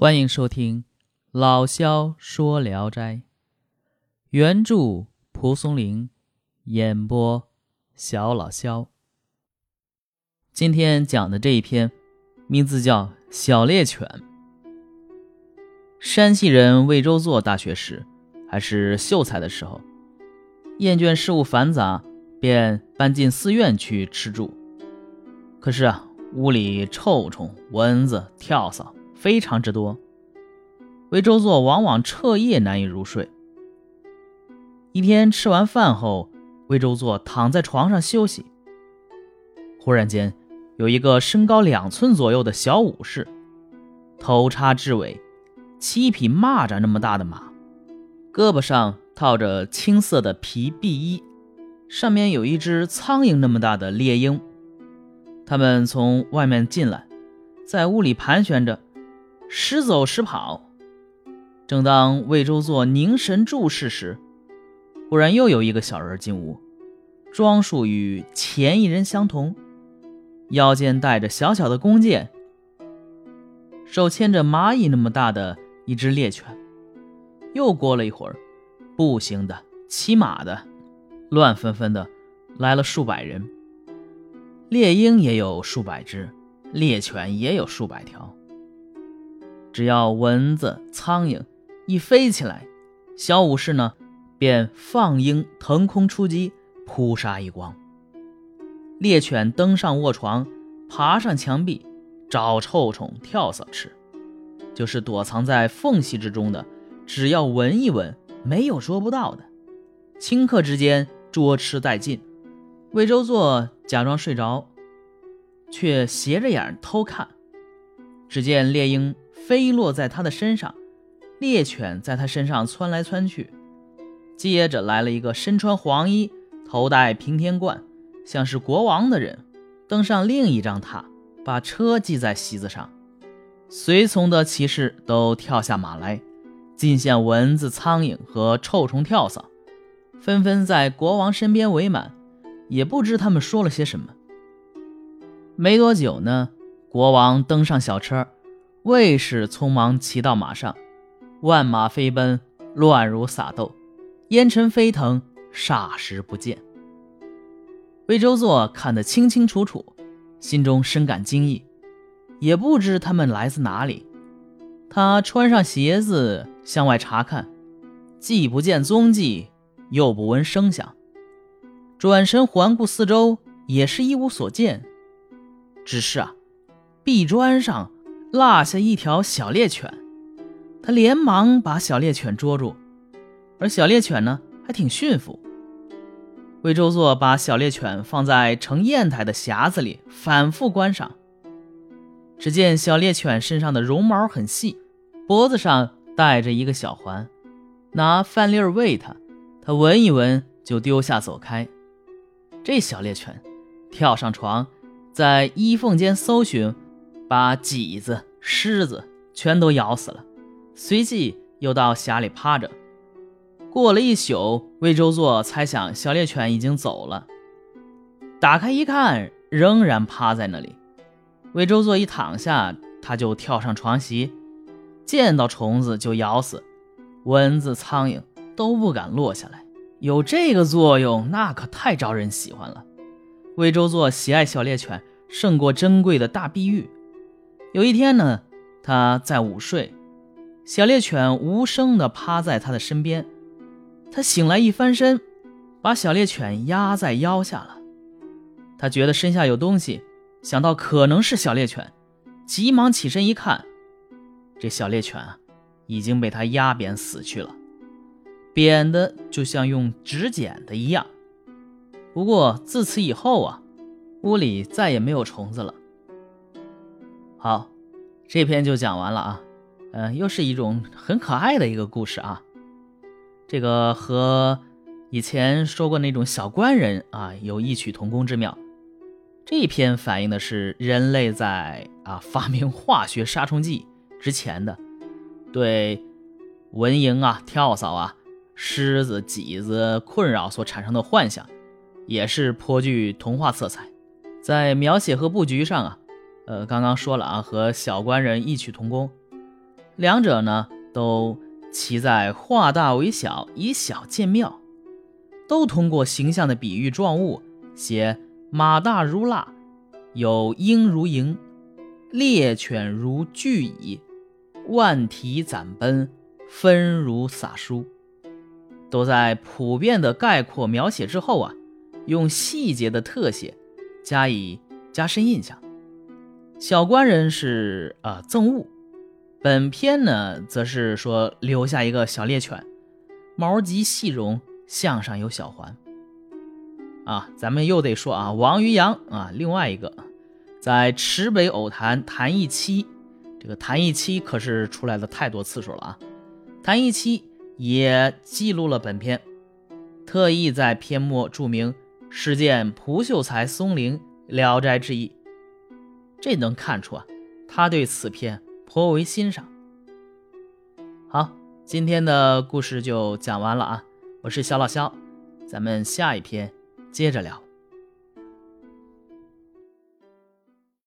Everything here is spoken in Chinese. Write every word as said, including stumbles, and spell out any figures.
欢迎收听老萧说聊斋，原著蒲松龄，演播小老萧。今天讲的这一篇名字叫小猎犬。山西人魏周作大学时，还是秀才的时候，厌倦事务繁杂，便搬进寺院去吃住。可是啊，屋里臭虫、蚊子、跳蚤非常之多，魏周作往往彻夜难以入睡。一天吃完饭后，魏周作躺在床上休息，忽然间有一个身高两寸左右的小武士，头插至尾，骑一匹蚂蚱那么大的马，胳膊上套着青色的皮壁衣，上面有一只苍蝇那么大的猎鹰。他们从外面进来，在屋里盘旋着，时走时跑。正当魏周作凝神注视时，忽然又有一个小人进屋，装束与前一人相同，腰间带着小小的弓箭，手牵着蚂蚁那么大的一只猎犬。又过了一会儿，步行的、骑马的，乱纷纷的来了数百人。猎鹰也有数百只，猎犬也有数百条。只要蚊子、苍蝇一飞起来，小武士呢便放鹰腾空出击，扑杀一光。猎犬登上卧床，爬上墙壁，找臭虫、跳蚤吃，就是躲藏在缝隙之中的，只要闻一闻，没有捉不到的。顷刻之间捉吃殆尽。魏周作假装睡着，却斜着眼偷看，只见猎鹰飞落在他的身上，猎犬在他身上窜来窜去。接着来了一个身穿黄衣、头戴平天冠，像是国王的人，登上另一张榻，把车系在席子上。随从的骑士都跳下马来，进献蚊子、苍蝇和臭虫跳蚤，纷纷在国王身边围满，也不知他们说了些什么。没多久呢，国王登上小车，卫士匆忙骑到马上，万马飞奔，乱如撒豆，烟尘飞腾，霎时不见。魏周作看得清清楚楚，心中深感惊异，也不知他们来自哪里。他穿上鞋子向外查看，既不见踪迹，又不闻声响。转身环顾四周，也是一无所见。只是啊，壁砖上落下一条小猎犬，他连忙把小猎犬捉住，而小猎犬呢，还挺驯服。魏周作把小猎犬放在盛砚台的匣子里，反复观赏。只见小猎犬身上的绒毛很细，脖子上戴着一个小环，拿饭粒喂它，它闻一闻就丢下走开。这小猎犬跳上床，在衣缝间搜寻，把麂子、虱子全都咬死了，随即又到匣里趴着。过了一宿，魏周作猜想小猎犬已经走了，打开一看，仍然趴在那里。魏周作一躺下，他就跳上床席，见到虫子就咬死，蚊子、苍蝇都不敢落下来。有这个作用，那可太招人喜欢了。魏周作喜爱小猎犬，胜过珍贵的大碧玉。有一天呢，他在午睡，小猎犬无声地趴在他的身边。他醒来一翻身，把小猎犬压在腰下了。他觉得身下有东西，想到可能是小猎犬，急忙起身一看，这小猎犬啊，已经被他压扁死去了，扁的就像用纸剪的一样。不过自此以后啊，屋里再也没有虫子了。好，这篇就讲完了啊，呃，又是一种很可爱的一个故事啊。这个和以前说过那种小官人啊，有异曲同工之妙。这一篇反映的是人类在啊发明化学杀虫剂之前的对蚊蝇啊、跳蚤啊、虱子、麂子困扰所产生的幻想，也是颇具童话色彩。在描写和布局上啊，呃，刚刚说了啊，和小官人异曲同工。两者呢都其在化大为小，以小见妙，都通过形象的比喻状物，写马大如蜡，有鹰如蝇，猎犬如聚蚁，万蹄攒奔，纷如洒书，都在普遍的概括描写之后啊，用细节的特写加以加深印象。小官人是呃赠物，本篇呢则是说留下一个小猎犬，毛极细绒，项上有小环。啊，咱们又得说啊，王渔洋啊，另外一个在池北偶谈谈一期，这个谈一期可是出来的太多次数了啊，谈一期也记录了本篇，特意在篇末注明事件蒲秀才松龄聊斋志异，这能看出啊，他对此篇颇为欣赏。好，今天的故事就讲完了啊，我是小老肖，咱们下一篇接着聊。